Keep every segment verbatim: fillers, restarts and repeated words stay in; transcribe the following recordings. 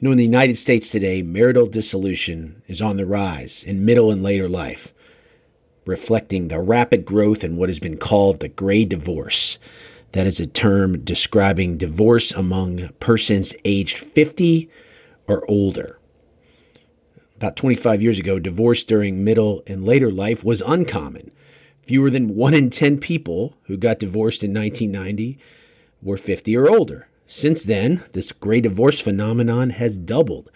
You know, in the United States today, marital dissolution is on the rise in middle and later life, reflecting the rapid growth in what has been called the gray divorce. That is a term describing divorce among persons aged fifty or older. About twenty-five years ago, divorce during middle and later life was uncommon. Fewer than one in ten people who got divorced in nineteen ninety were fifty or older. Since then, this gray divorce phenomenon has doubled.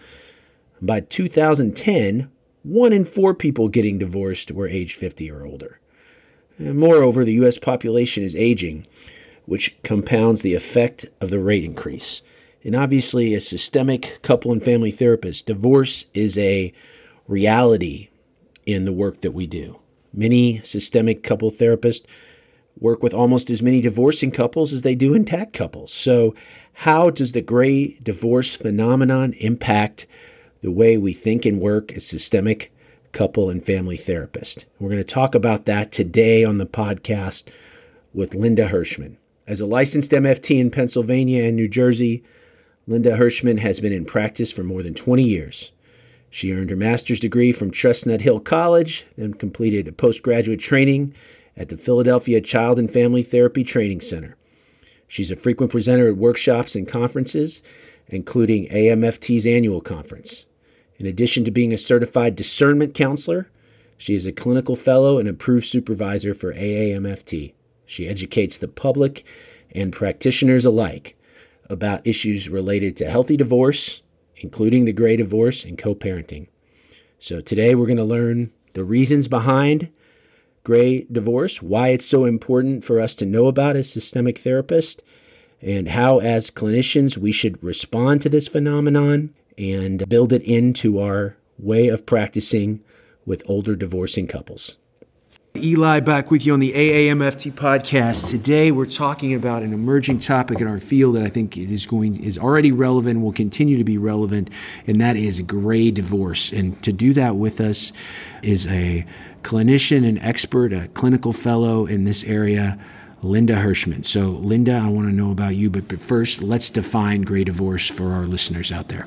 By two thousand ten, one in four people getting divorced were aged fifty or older. And moreover, the U S population is aging, which compounds the effect of the rate increase. And obviously, as systemic couple and family therapists, divorce is a reality in the work that we do. Many systemic couple therapists work with almost as many divorcing couples as they do intact couples. So how does the gray divorce phenomenon impact the way we think and work as systemic couple and family therapists? We're going to talk about that today on the podcast with Linda Hershman. As a licensed M F T in Pennsylvania and New Jersey, Linda Hershman has been in practice for more than twenty years. She earned her master's degree from Chestnut Hill College, then completed a postgraduate training at the Philadelphia Child and Family Therapy Training Center. She's a frequent presenter at workshops and conferences, including A M F T's annual conference. In addition to being a certified discernment counselor, she is a clinical fellow and approved supervisor for A A M F T. She educates the public and practitioners alike about issues related to healthy divorce, including the gray divorce and co-parenting. So today we're going to learn the reasons behind gray divorce, why it's so important for us to know about as systemic therapists, and how as clinicians we should respond to this phenomenon and build it into our way of practicing with older divorcing couples. Eli, back with you on the A A M F T podcast. Today we're talking about an emerging topic in our field that I think is going is already relevant, will continue to be relevant, and that is gray divorce. And to do that with us is a clinician and expert, a clinical fellow in this area, Linda Hershman. So Linda, I want to know about you, but first let's define gray divorce for our listeners out there.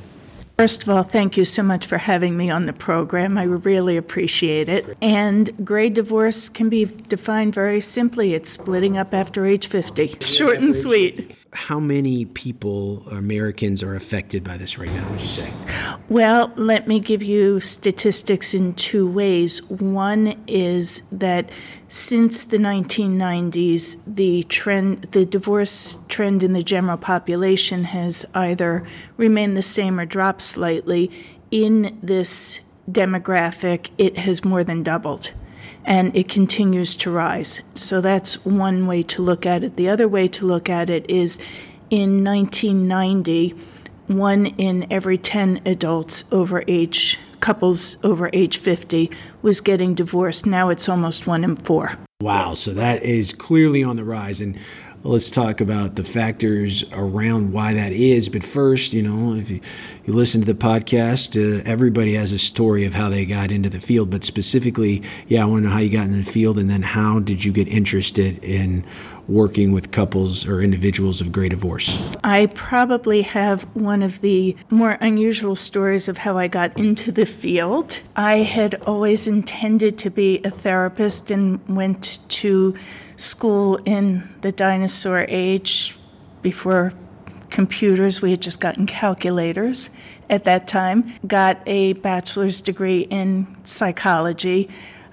First of all, thank you so much for having me on the program. I really appreciate it. And gray divorce can be defined very simply. It's splitting up after age fifty. Short and sweet. How many people, Americans, are affected by this right now, would you say? Well, let me give you statistics in two ways. One is that since the nineteen nineties, the trend, the divorce trend in the general population has either remained the same or dropped slightly. In this demographic, it has more than doubled, and it continues to rise. So that's one way to look at it. The other way to look at it is in nineteen ninety, one in every ten adults over age, couples over age fifty, was getting divorced. Now it's almost one in four. Wow, so that is clearly on the rise. And let's talk about the factors around why that is. But first, you know, if you, you listen to the podcast, uh, everybody has a story of how they got into the field. But specifically, yeah, I want to know how you got into the field, and then how did you get interested in working with couples or individuals of gray divorce? I probably have one of the more unusual stories of how I got into the field. I had always intended to be a therapist and went to school in the dinosaur age before computers. We had just gotten calculators at that time. Got a bachelor's degree in psychology.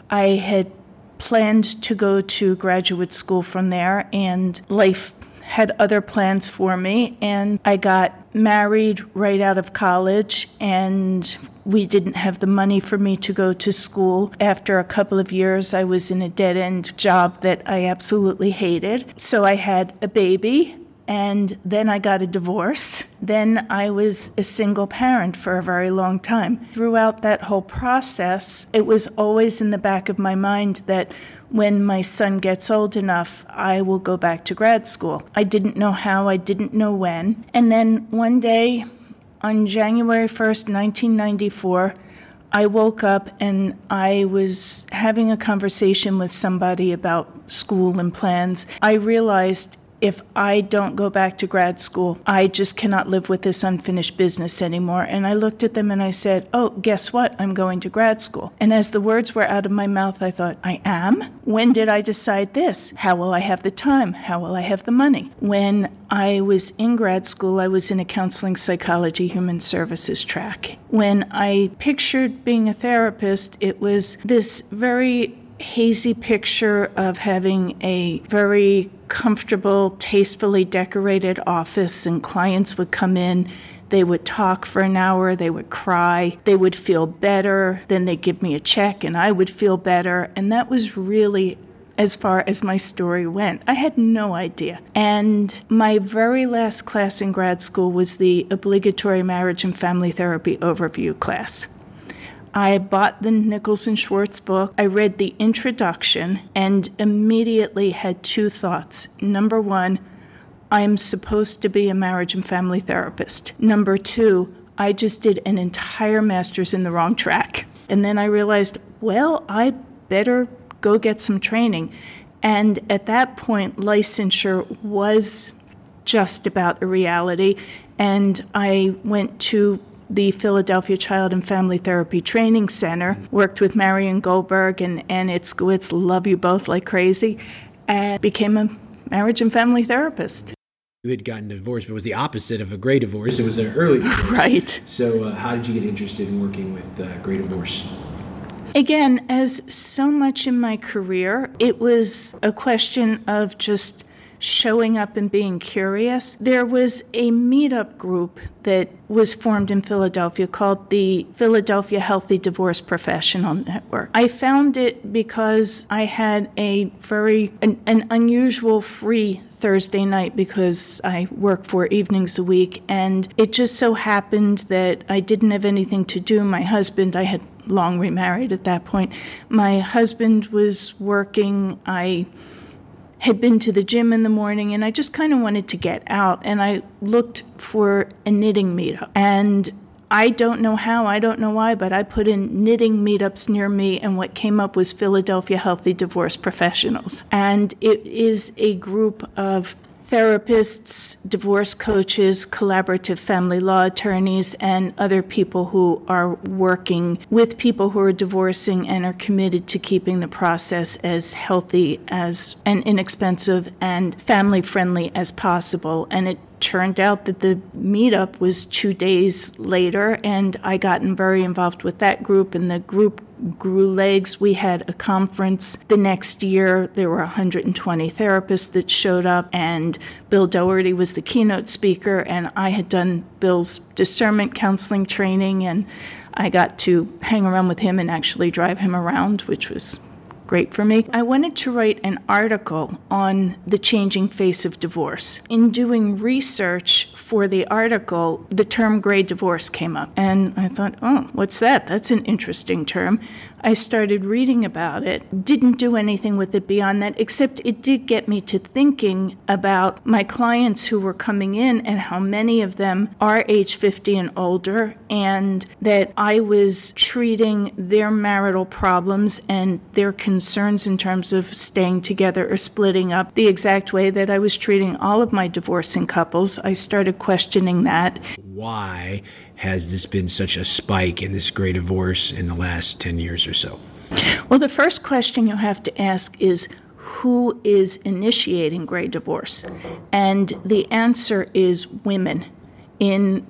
I had planned to go to graduate school from there, and life had other plans for me, and I got married right out of college, and we didn't have the money for me to go to school. After a couple of years, I was in a dead-end job that I absolutely hated. So I had a baby, and then I got a divorce. Then I was a single parent for a very long time. Throughout that whole process, it was always in the back of my mind that when my son gets old enough, I will go back to grad school. I didn't know how, I didn't know when. And then one day, on January first, nineteen ninety-four, I woke up and I was having a conversation with somebody about school and plans. I realized, if I don't go back to grad school, I just cannot live with this unfinished business anymore. And I looked at them and I said, oh, guess what? I'm going to grad school. And as the words were out of my mouth, I thought, I am? When did I decide this? How will I have the time? How will I have the money? When I was in grad school, I was in a counseling psychology human services track. When I pictured being a therapist, it was this very hazy picture of having a very comfortable, tastefully decorated office, and clients would come in, they would talk for an hour, they would cry, they would feel better, then they'd give me a check and I would feel better. And that was really as far as my story went. I had no idea. And my very last class in grad school was the obligatory marriage and family therapy overview class. I bought the Nichols and Schwartz book. I read the introduction and immediately had two thoughts. Number one, I'm supposed to be a marriage and family therapist. Number two, I just did an entire master's in the wrong track. And then I realized, well, I better go get some training. And at that point, licensure was just about a reality. And I went to the Philadelphia Child and Family Therapy Training Center, worked with Marion Goldberg and Annette Squitz, love you both like crazy, and became a marriage and family therapist. You had gotten a divorce, but it was the opposite of a gray divorce. It was an early divorce. Right. So uh, how did you get interested in working with uh, gray divorce? Again, as so much in my career, it was a question of just showing up and being curious. There was a meetup group that was formed in Philadelphia called the Philadelphia Healthy Divorce Professional Network. I found it because I had a very, an, an unusual free Thursday night because I work four evenings a week, and it just so happened that I didn't have anything to do. My husband, I had long remarried at that point, my husband was working, I had been to the gym in the morning, and I just kind of wanted to get out, and I looked for a knitting meetup. And I don't know how, I don't know why, but I put in knitting meetups near me, and what came up was Philadelphia Healthy Divorce Professionals. And it is a group of therapists, divorce coaches, collaborative family law attorneys, and other people who are working with people who are divorcing and are committed to keeping the process as healthy as and inexpensive and family-friendly as possible. And it turned out that the meetup was two days later, and I got very involved with that group, and the group grew legs. We had a conference the next year. There were one hundred twenty therapists that showed up, and Bill Doherty was the keynote speaker, and I had done Bill's discernment counseling training, and I got to hang around with him and actually drive him around, which was great for me. I wanted to write an article on the changing face of divorce. In doing research for the article, the term gray divorce came up, and I thought, oh, what's that? That's an interesting term. I started reading about it, didn't do anything with it beyond that, except it did get me to thinking about my clients who were coming in and how many of them are age fifty and older, and that I was treating their marital problems and their concerns in terms of staying together or splitting up the exact way that I was treating all of my divorcing couples. I started questioning that. Why has this been such a spike in this gray divorce in the last ten years or so? Well, the first question you have to ask is, who is initiating gray divorce, and the answer is women. In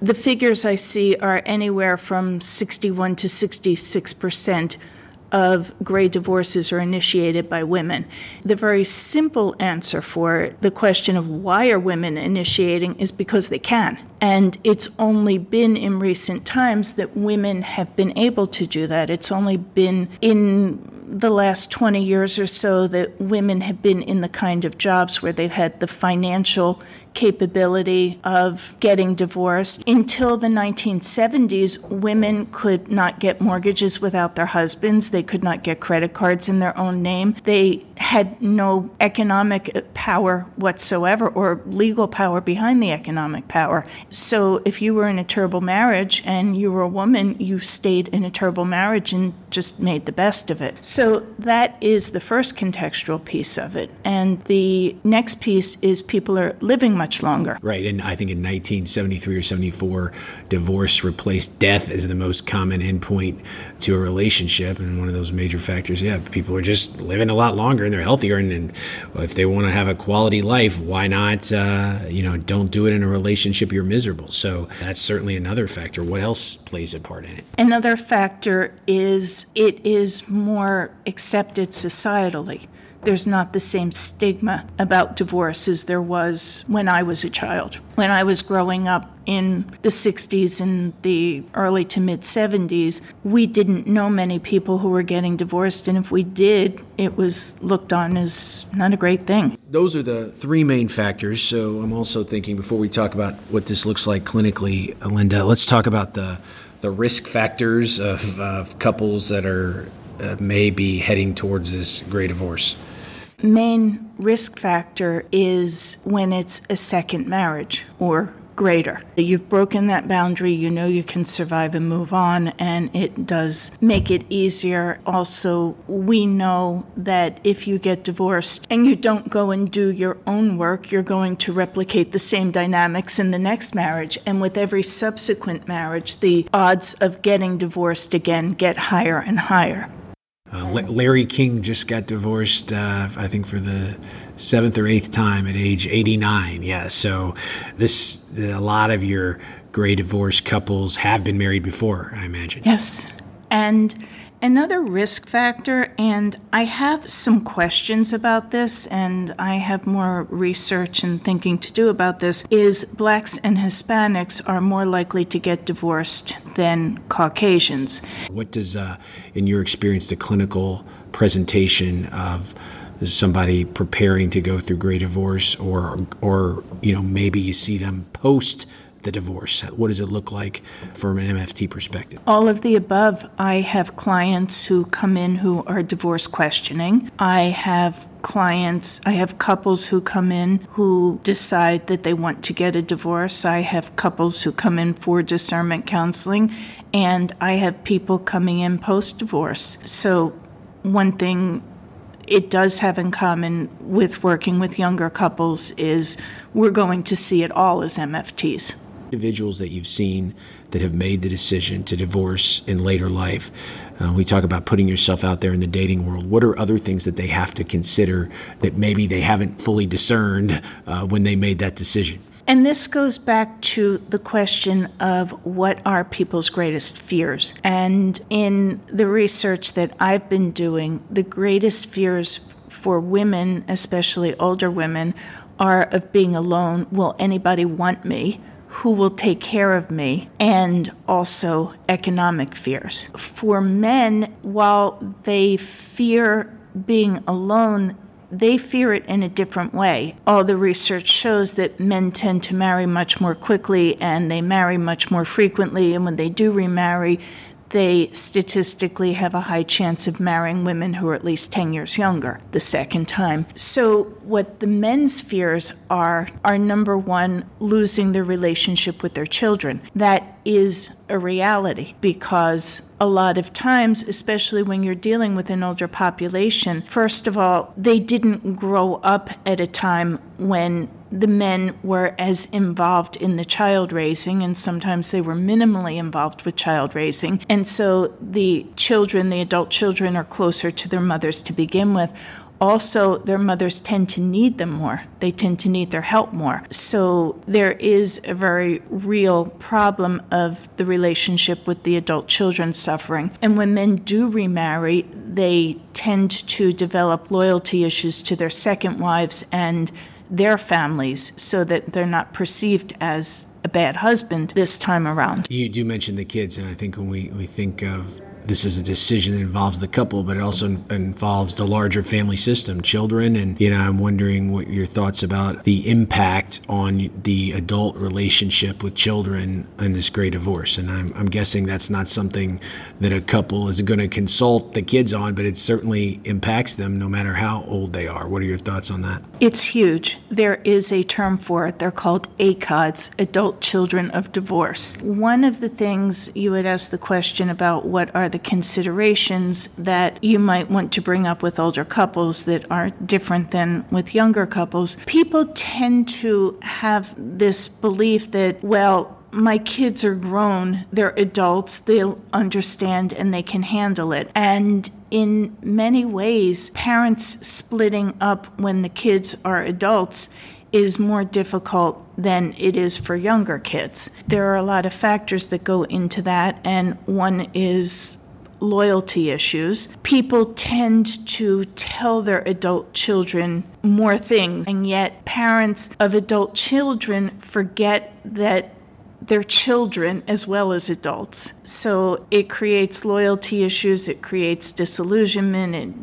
the figures I see are anywhere from sixty-one to sixty-six percent of gray divorces are initiated by women. The very simple answer for the question of why are women initiating is because they can. And it's only been in recent times that women have been able to do that. It's only been in the last twenty years or so that women have been in the kind of jobs where they've had the financial capability of getting divorced. Until the nineteen seventies, women could not get mortgages without their husbands. They could not get credit cards in their own name. They had no economic power whatsoever, or legal power behind the economic power. So if you were in a terrible marriage and you were a woman, you stayed in a terrible marriage and just made the best of it. So that is the first contextual piece of it. And the next piece is people are living much longer. Right. And I think in nineteen seventy-three or seventy-four, divorce replaced death as the most common endpoint to a relationship. And one of those major factors, yeah, people are just living a lot longer and they're healthier. And, and if they want to have a quality life, why not, uh, you know, don't do it in a relationship you're miserable. So that's certainly another factor. What else plays a part in it? Another factor is it is more accepted societally. There's not the same stigma about divorce as there was when I was a child. When I was growing up in the sixties and the early to mid-seventies, we didn't know many people who were getting divorced, and if we did, it was looked on as not a great thing. Those are the three main factors, so I'm also thinking, before we talk about what this looks like clinically, Linda, let's talk about the, the risk factors of, of couples that are Uh, may be heading towards this gray divorce. Main risk factor is when it's a second marriage or greater. You've broken that boundary, you know you can survive and move on, and it does make it easier. Also, we know that if you get divorced and you don't go and do your own work, you're going to replicate the same dynamics in the next marriage. And with every subsequent marriage, the odds of getting divorced again get higher and higher. Uh, Larry King just got divorced, uh, I think, for the seventh or eighth time at age eighty-nine. Yeah, so this a lot of your gray divorce couples have been married before, I imagine. Yes, and another risk factor, and I have some questions about this, and I have more research and thinking to do about this, is blacks and Hispanics are more likely to get divorced than Caucasians. What does, uh, in your experience, the clinical presentation of somebody preparing to go through gray divorce, or, or you know, maybe you see them post the divorce? What does it look like from an M F T perspective? All of the above. I have clients who come in who are divorce questioning. I have clients, I have couples who come in who decide that they want to get a divorce. I have couples who come in for discernment counseling, and I have people coming in post-divorce. So one thing it does have in common with working with younger couples is we're going to see it all as M F Ts. Individuals that you've seen that have made the decision to divorce in later life. Uh, we talk about putting yourself out there in the dating world. What are other things that they have to consider that maybe they haven't fully discerned uh, when they made that decision? And this goes back to the question of what are people's greatest fears. And in the research that I've been doing, the greatest fears for women, especially older women, are of being alone. Will anybody want me? Who will take care of me? And also economic fears. For men, while they fear being alone, they fear it in a different way. All the research shows that men tend to marry much more quickly, and they marry much more frequently, and when they do remarry, they statistically have a high chance of marrying women who are at least ten years younger the second time. So what the men's fears are, are number one, losing their relationship with their children. That is a reality, because a lot of times, especially when you're dealing with an older population, first of all, they didn't grow up at a time when the men were as involved in the child raising, and sometimes they were minimally involved with child raising. And so the children, the adult children, are closer to their mothers to begin with. Also, their mothers tend to need them more. They tend to need their help more. So there is a very real problem of the relationship with the adult children suffering. And when men do remarry, they tend to develop loyalty issues to their second wives and their families so that they're not perceived as a bad husband this time around. You do mention the kids, and I think when we, we think of this is a decision that involves the couple, but it also involves the larger family system, children. And, you know, I'm wondering what your thoughts about the impact on the adult relationship with children in this great divorce. And I'm, I'm guessing that's not something that a couple is going to consult the kids on, but it certainly impacts them no matter how old they are. What are your thoughts on that? It's huge. There is a term for it. They're called A C O Ds, Adult Children of Divorce. One of the things you would ask the question about, what are the considerations that you might want to bring up with older couples that are different than with younger couples. People tend to have this belief that, well, my kids are grown, they're adults, they'll understand and they can handle it. And in many ways, parents splitting up when the kids are adults is more difficult than it is for younger kids. There are a lot of factors that go into that, and one is loyalty issues. People tend to tell their adult children more things, and yet parents of adult children forget that they're children as well as adults. So it creates loyalty issues, it creates disillusionment, it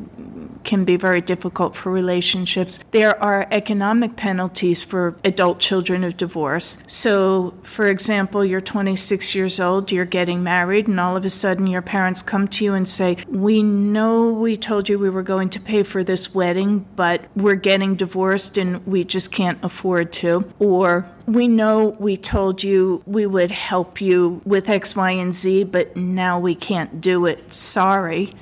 can be very difficult for relationships. There are economic penalties for adult children of divorce. So, for example, you're twenty-six years old, you're getting married, and all of a sudden your parents come to you and say, we know we told you we were going to pay for this wedding, but we're getting divorced and we just can't afford to. Or, we know we told you we would help you with X, Y, and Z, but now we can't do it. Sorry.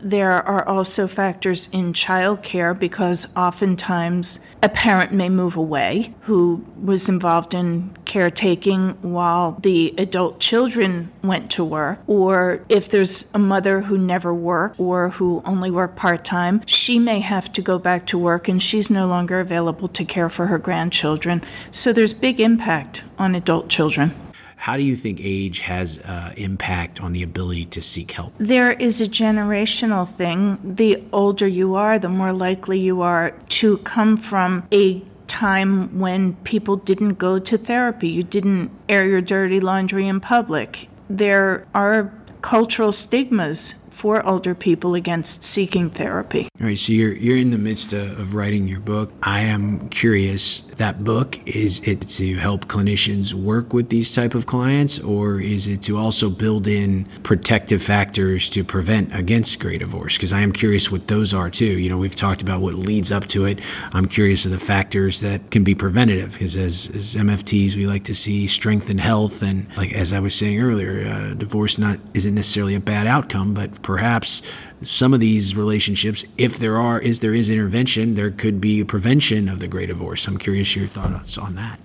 There are also factors in childcare, because oftentimes a parent may move away who was involved in caretaking while the adult children went to work, or if there's a mother who never worked or who only worked part-time, she may have to go back to work and she's no longer available to care for her grandchildren. So there's big impact on adult children. How do you think age has uh, impact on the ability to seek help? There is a generational thing. The older you are, the more likely you are to come from a time when people didn't go to therapy. You didn't air your dirty laundry in public. There are cultural stigmas for older people against seeking therapy. All right, so you're you're in the midst of, of writing your book. I am curious, that book, is it to help clinicians work with these type of clients, or is it to also build in protective factors to prevent against great divorce? Because I am curious what those are too. You know, we've talked about what leads up to it. I'm curious of the factors that can be preventative, because as, as M F Ts, we like to see strength and health, and like as I was saying earlier, uh, divorce not isn't necessarily a bad outcome, but perhaps some of these relationships, if there are, is there is intervention, there could be prevention of the great divorce. I'm curious your thoughts on that.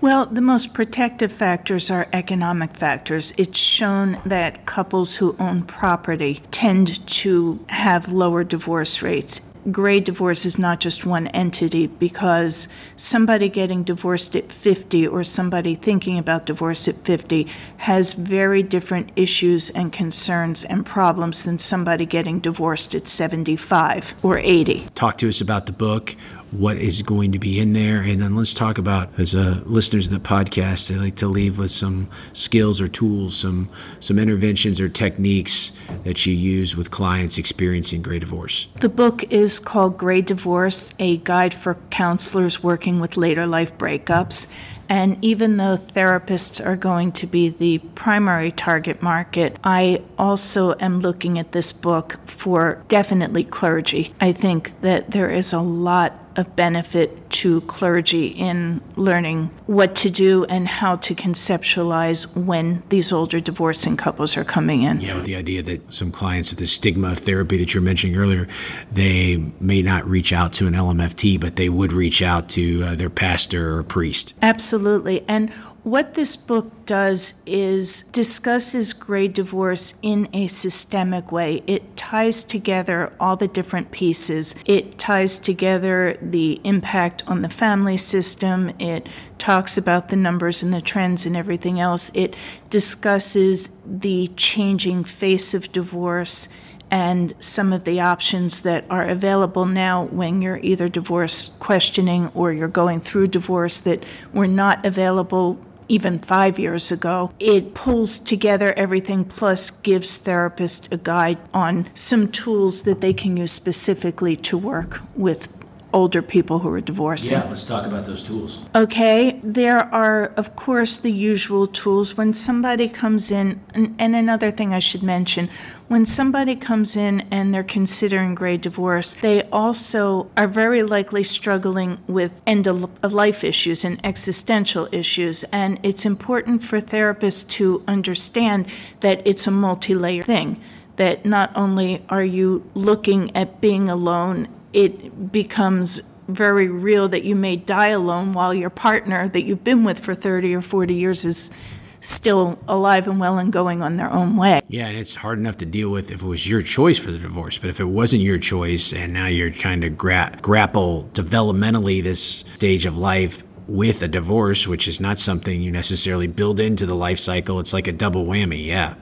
Well, the most protective factors are economic factors. It's shown that couples who own property tend to have lower divorce rates. Great divorce is not just one entity, because somebody getting divorced at fifty or somebody thinking about divorce at fifty has very different issues and concerns and problems than somebody getting divorced at seventy-five or eighty. Talk to us about the book, what is going to be in there, and then let's talk about, as uh, listeners of the podcast, they like to leave with some skills or tools, some some interventions or techniques that you use with clients experiencing great divorce. The book is called Great Divorce, A Guide for Counselors Working with Later Life Breakups. And even though therapists are going to be the primary target market, I also am looking at this book for definitely clergy. I think that there is a lot of benefit to clergy in learning what to do and how to conceptualize when these older divorcing couples are coming in. Yeah, with the idea that some clients with the stigma of therapy that you're mentioning earlier, they may not reach out to an L M F T, but they would reach out to uh, their pastor or priest. Absolutely. And what this book does is discusses great divorce in a systemic way. It ties together all the different pieces. It ties together the impact on the family system. It talks about the numbers and the trends and everything else. It discusses the changing face of divorce and some of the options that are available now when you're either divorce questioning or you're going through divorce that were not available even five years ago. It pulls together everything, plus gives therapists a guide on some tools that they can use specifically to work with older people who are divorcing. Yeah, let's talk about those tools. Okay, there are, of course, the usual tools. When somebody comes in, and, and another thing I should mention, when somebody comes in and they're considering gray divorce, they also are very likely struggling with end-of-life issues and existential issues, and it's important for therapists to understand that it's a multi-layered thing, that not only are you looking at being alone, it becomes very real that you may die alone while your partner that you've been with for thirty or forty years is still alive and well and going on their own way. Yeah, and it's hard enough to deal with if it was your choice for the divorce, but if it wasn't your choice and now you're trying to gra- grapple developmentally this stage of life with a divorce, which is not something you necessarily build into the life cycle, it's like a double whammy, yeah.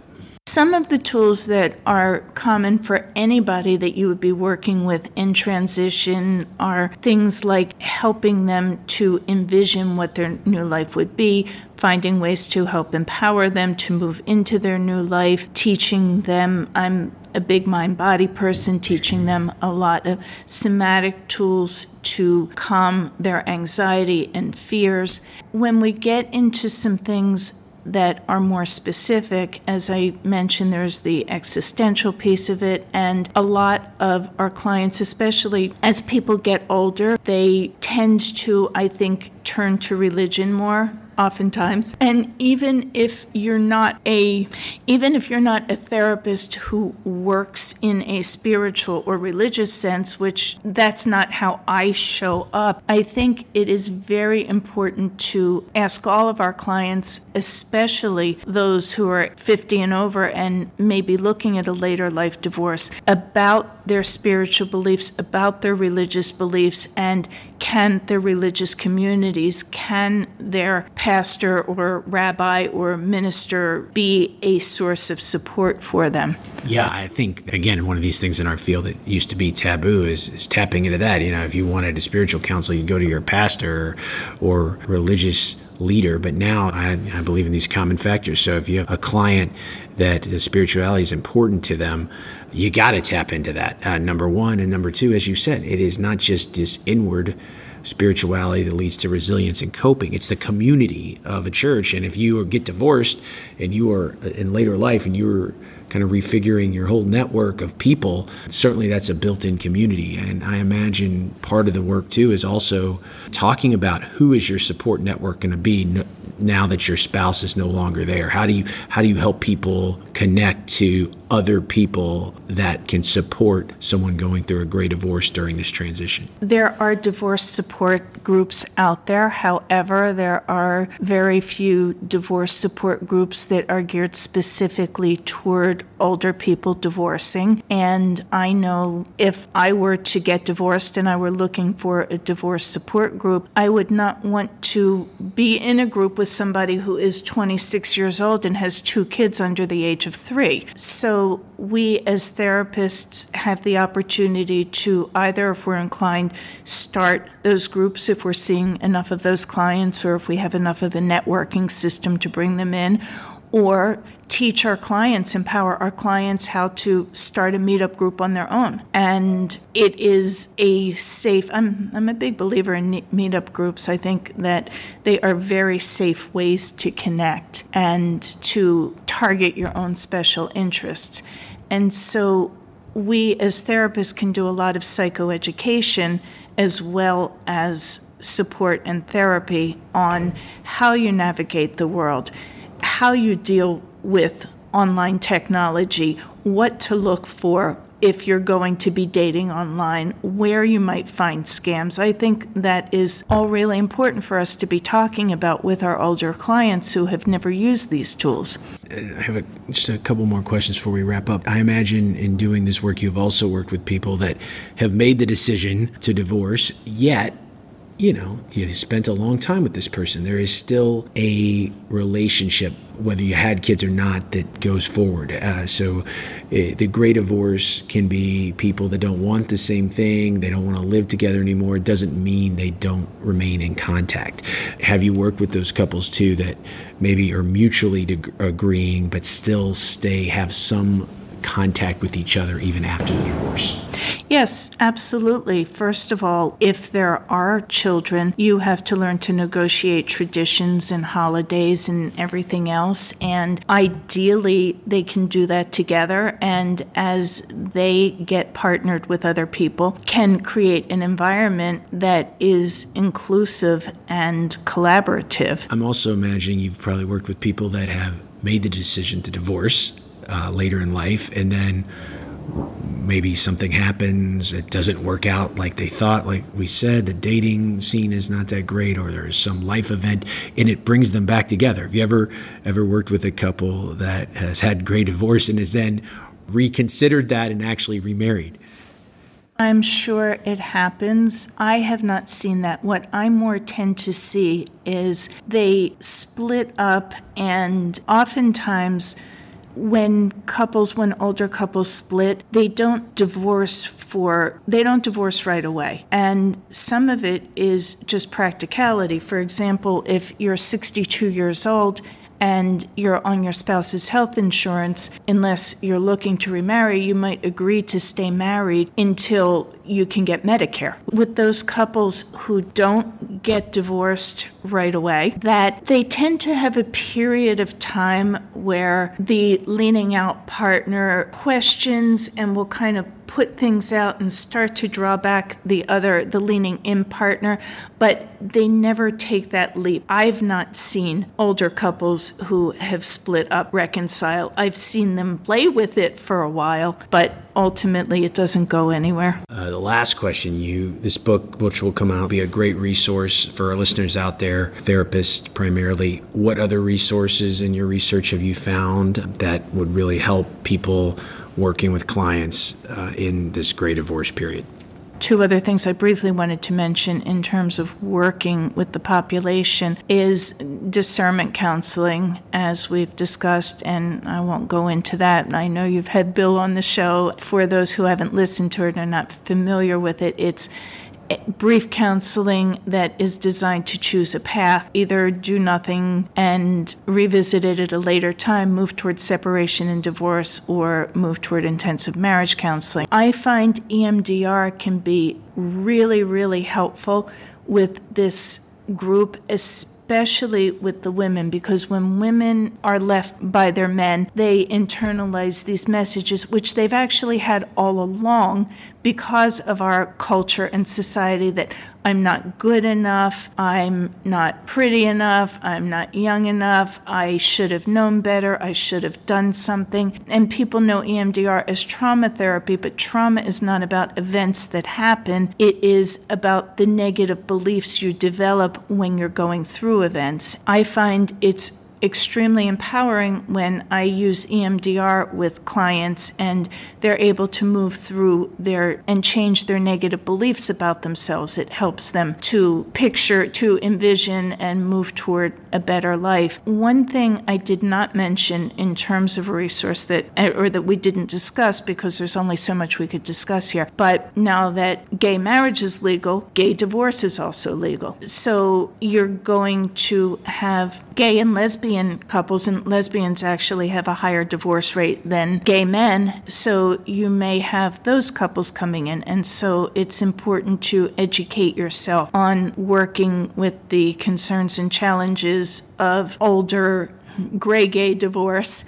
Some of the tools that are common for anybody that you would be working with in transition are things like helping them to envision what their new life would be, finding ways to help empower them to move into their new life, teaching them, I'm a big mind-body person, teaching them a lot of somatic tools to calm their anxiety and fears. When we get into some things that are more specific, as I mentioned, there's the existential piece of it, and a lot of our clients, especially as people get older, they tend to, I think, turn to religion more oftentimes. And even if you're not a, even if you're not a therapist who works in a spiritual or religious sense, which that's not how I show up, I think it is very important to ask all of our clients, especially those who are fifty and over and maybe looking at a later life divorce, about their spiritual beliefs, about their religious beliefs, and can their religious communities, can their pastor or rabbi or minister be a source of support for them? Yeah, I think, again, one of these things in our field that used to be taboo is, is tapping into that. You know, if you wanted a spiritual counsel, you'd go to your pastor or, or religious leader. But now I, I believe in these common factors. So if you have a client that spirituality is important to them, you got to tap into that, uh, number one. And number two, as you said, it is not just this inward spirituality that leads to resilience and coping. It's the community of a church. And if you get divorced and you are in later life and you're kind of refiguring your whole network of people, certainly that's a built-in community. And I imagine part of the work too is also talking about who is your support network going to be no, now that your spouse is no longer there. How do you how do you help people connect to other people that can support someone going through a gray divorce during this transition? There are divorce support groups out there. However, there are very few divorce support groups that are geared specifically toward older people divorcing. And I know if I were to get divorced and I were looking for a divorce support group, I would not want to be in a group with somebody who is twenty-six years old and has two kids under the age of three. So we as therapists have the opportunity to either, if we're inclined, start those groups if we're seeing enough of those clients or if we have enough of a networking system to bring them in, or teach our clients, empower our clients how to start a meetup group on their own. And it is a safe, I'm, I'm a big believer in meetup groups. I think that they are very safe ways to connect and to target your own special interests. And so we as therapists can do a lot of psychoeducation as well as support and therapy on how you navigate the world, how you deal with online technology, what to look for, if you're going to be dating online, where you might find scams. I think that is all really important for us to be talking about with our older clients who have never used these tools. I have a, just a couple more questions before we wrap up. I imagine in doing this work, you've also worked with people that have made the decision to divorce, yet, you know, you spent a long time with this person. There is still a relationship, whether you had kids or not, that goes forward. Uh, so uh, the great divorce can be people that don't want the same thing. They don't want to live together anymore. It doesn't mean they don't remain in contact. Have you worked with those couples, too, that maybe are mutually deg- agreeing but still stay, have some contact with each other even after the divorce? Yes, absolutely. First of all, if there are children, you have to learn to negotiate traditions and holidays and everything else. And ideally, they can do that together. And as they get partnered with other people, can create an environment that is inclusive and collaborative. I'm also imagining you've probably worked with people that have made the decision to divorce Uh, later in life, and then maybe something happens, it doesn't work out like they thought. Like we said, the dating scene is not that great, or there is some life event, and it brings them back together. Have you ever ever worked with a couple that has had great divorce and has then reconsidered that and actually remarried? I'm sure it happens. I have not seen that. What I more tend to see is they split up, and oftentimes when couples, when older couples split, they don't divorce for, they don't divorce right away. And some of it is just practicality. For example, if you're sixty-two years old and you're on your spouse's health insurance, unless you're looking to remarry, you might agree to stay married until you can get Medicare. With those couples who don't get divorced right away, that they tend to have a period of time where the leaning out partner questions and will kind of put things out and start to draw back the other, the leaning in partner, but they never take that leap. I've not seen older couples who have split up reconcile. I've seen them play with it for a while, but ultimately it doesn't go anywhere. Uh, the last question, you, this book, which will come out, will be a great resource for our listeners out there, therapists primarily. What other resources in your research have you found that would really help people working with clients uh, in this great divorce period? Two other things I briefly wanted to mention in terms of working with the population is discernment counseling, as we've discussed, and I won't go into that. I know you've had Bill on the show. For those who haven't listened to it and are not familiar with it, it's brief counseling that is designed to choose a path, either do nothing and revisit it at a later time, move toward separation and divorce, or move toward intensive marriage counseling. I find E M D R can be really, really helpful with this group, especially with the women, because when women are left by their men, they internalize these messages, which they've actually had all along because of our culture and society that I'm not good enough, I'm not pretty enough, I'm not young enough, I should have known better, I should have done something. And people know E M D R as trauma therapy, but trauma is not about events that happen. It is about the negative beliefs you develop when you're going through events. I find it's extremely empowering when I use E M D R with clients and they're able to move through their and change their negative beliefs about themselves. It helps them to picture, to envision, and move toward a better life. One thing I did not mention in terms of a resource that, or that we didn't discuss because there's only so much we could discuss here, but now that gay marriage is legal, gay divorce is also legal. So you're going to have gay and lesbian couples, and lesbians actually have a higher divorce rate than gay men, so you may have those couples coming in, and so it's important to educate yourself on working with the concerns and challenges of older gray gay divorce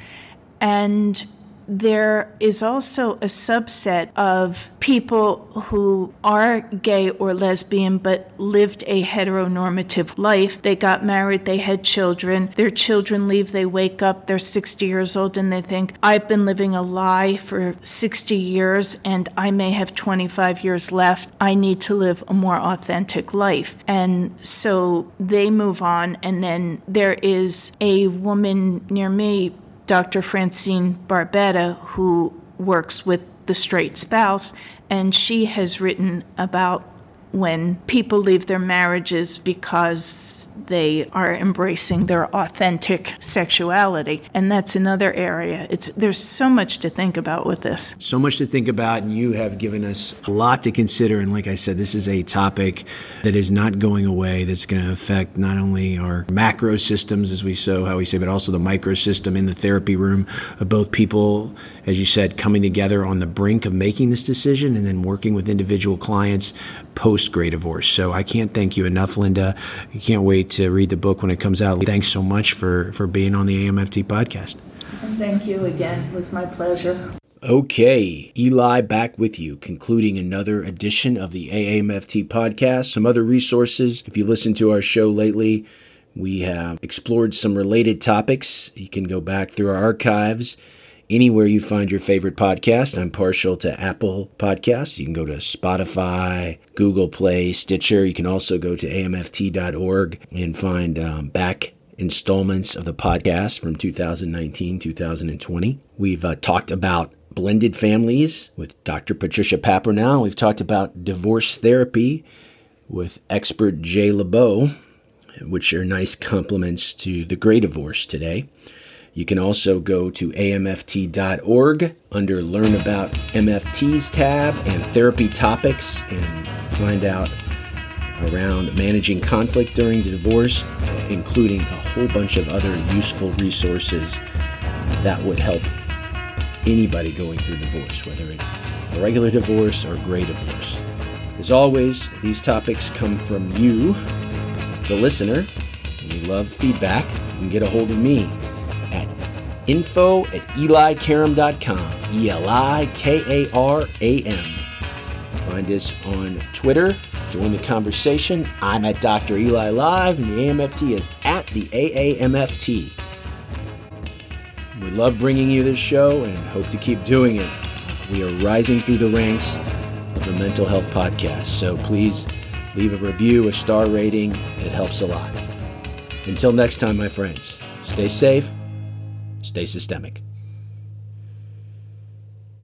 and there is also a subset of people who are gay or lesbian but lived a heteronormative life. They got married, they had children, their children leave, they wake up, they're sixty years old and they think, I've been living a lie for sixty years and I may have twenty-five years left. I need to live a more authentic life. And so they move on, and then there is a woman near me, Doctor Francine Barbetta, who works with the straight spouse, and she has written about when people leave their marriages because they are embracing their authentic sexuality. And that's another area. It's there's so much to think about with this. So much to think about, and you have given us a lot to consider. And like I said, this is a topic that is not going away, that's going to affect not only our macro systems, as we so how we say, but also the micro system in the therapy room of both people, as you said, coming together on the brink of making this decision and then working with individual clients post-gray divorce. So I can't thank you enough, Linda. I can't wait to read the book when it comes out. Thanks so much for, for being on the A M F T podcast. Thank you again. It was my pleasure. Okay, Eli, back with you, concluding another edition of the A A M F T podcast. Some other resources, if you listen to our show lately, we have explored some related topics. You can go back through our archives. Anywhere you find your favorite podcast. I'm partial to Apple Podcasts. You can go to Spotify, Google Play, Stitcher. You can also go to A M F T dot org and find um, back installments of the podcast from two thousand nineteen, two thousand twenty. We've uh, talked about blended families with Doctor Patricia Papernow. We've talked about divorce therapy with expert Jay LeBeau, which are nice compliments to the gray divorce today. You can also go to A M F T dot org under Learn About M F Ts tab and Therapy Topics and find out around managing conflict during divorce, including a whole bunch of other useful resources that would help anybody going through divorce, whether it's a regular divorce or gray divorce. As always, these topics come from you, the listener. We love feedback. You can get a hold of me. Info at eli karam dot com, E L I K A R A M. Find us on Twitter. Join the conversation. I'm at Doctor Eli Live, and the A M F T is at the A A M F T. We love bringing you this show and hope to keep doing it. We are rising through the ranks of the mental health podcast, so please leave a review, a star rating. It helps a lot. Until next time, my friends, stay safe. Stay systemic.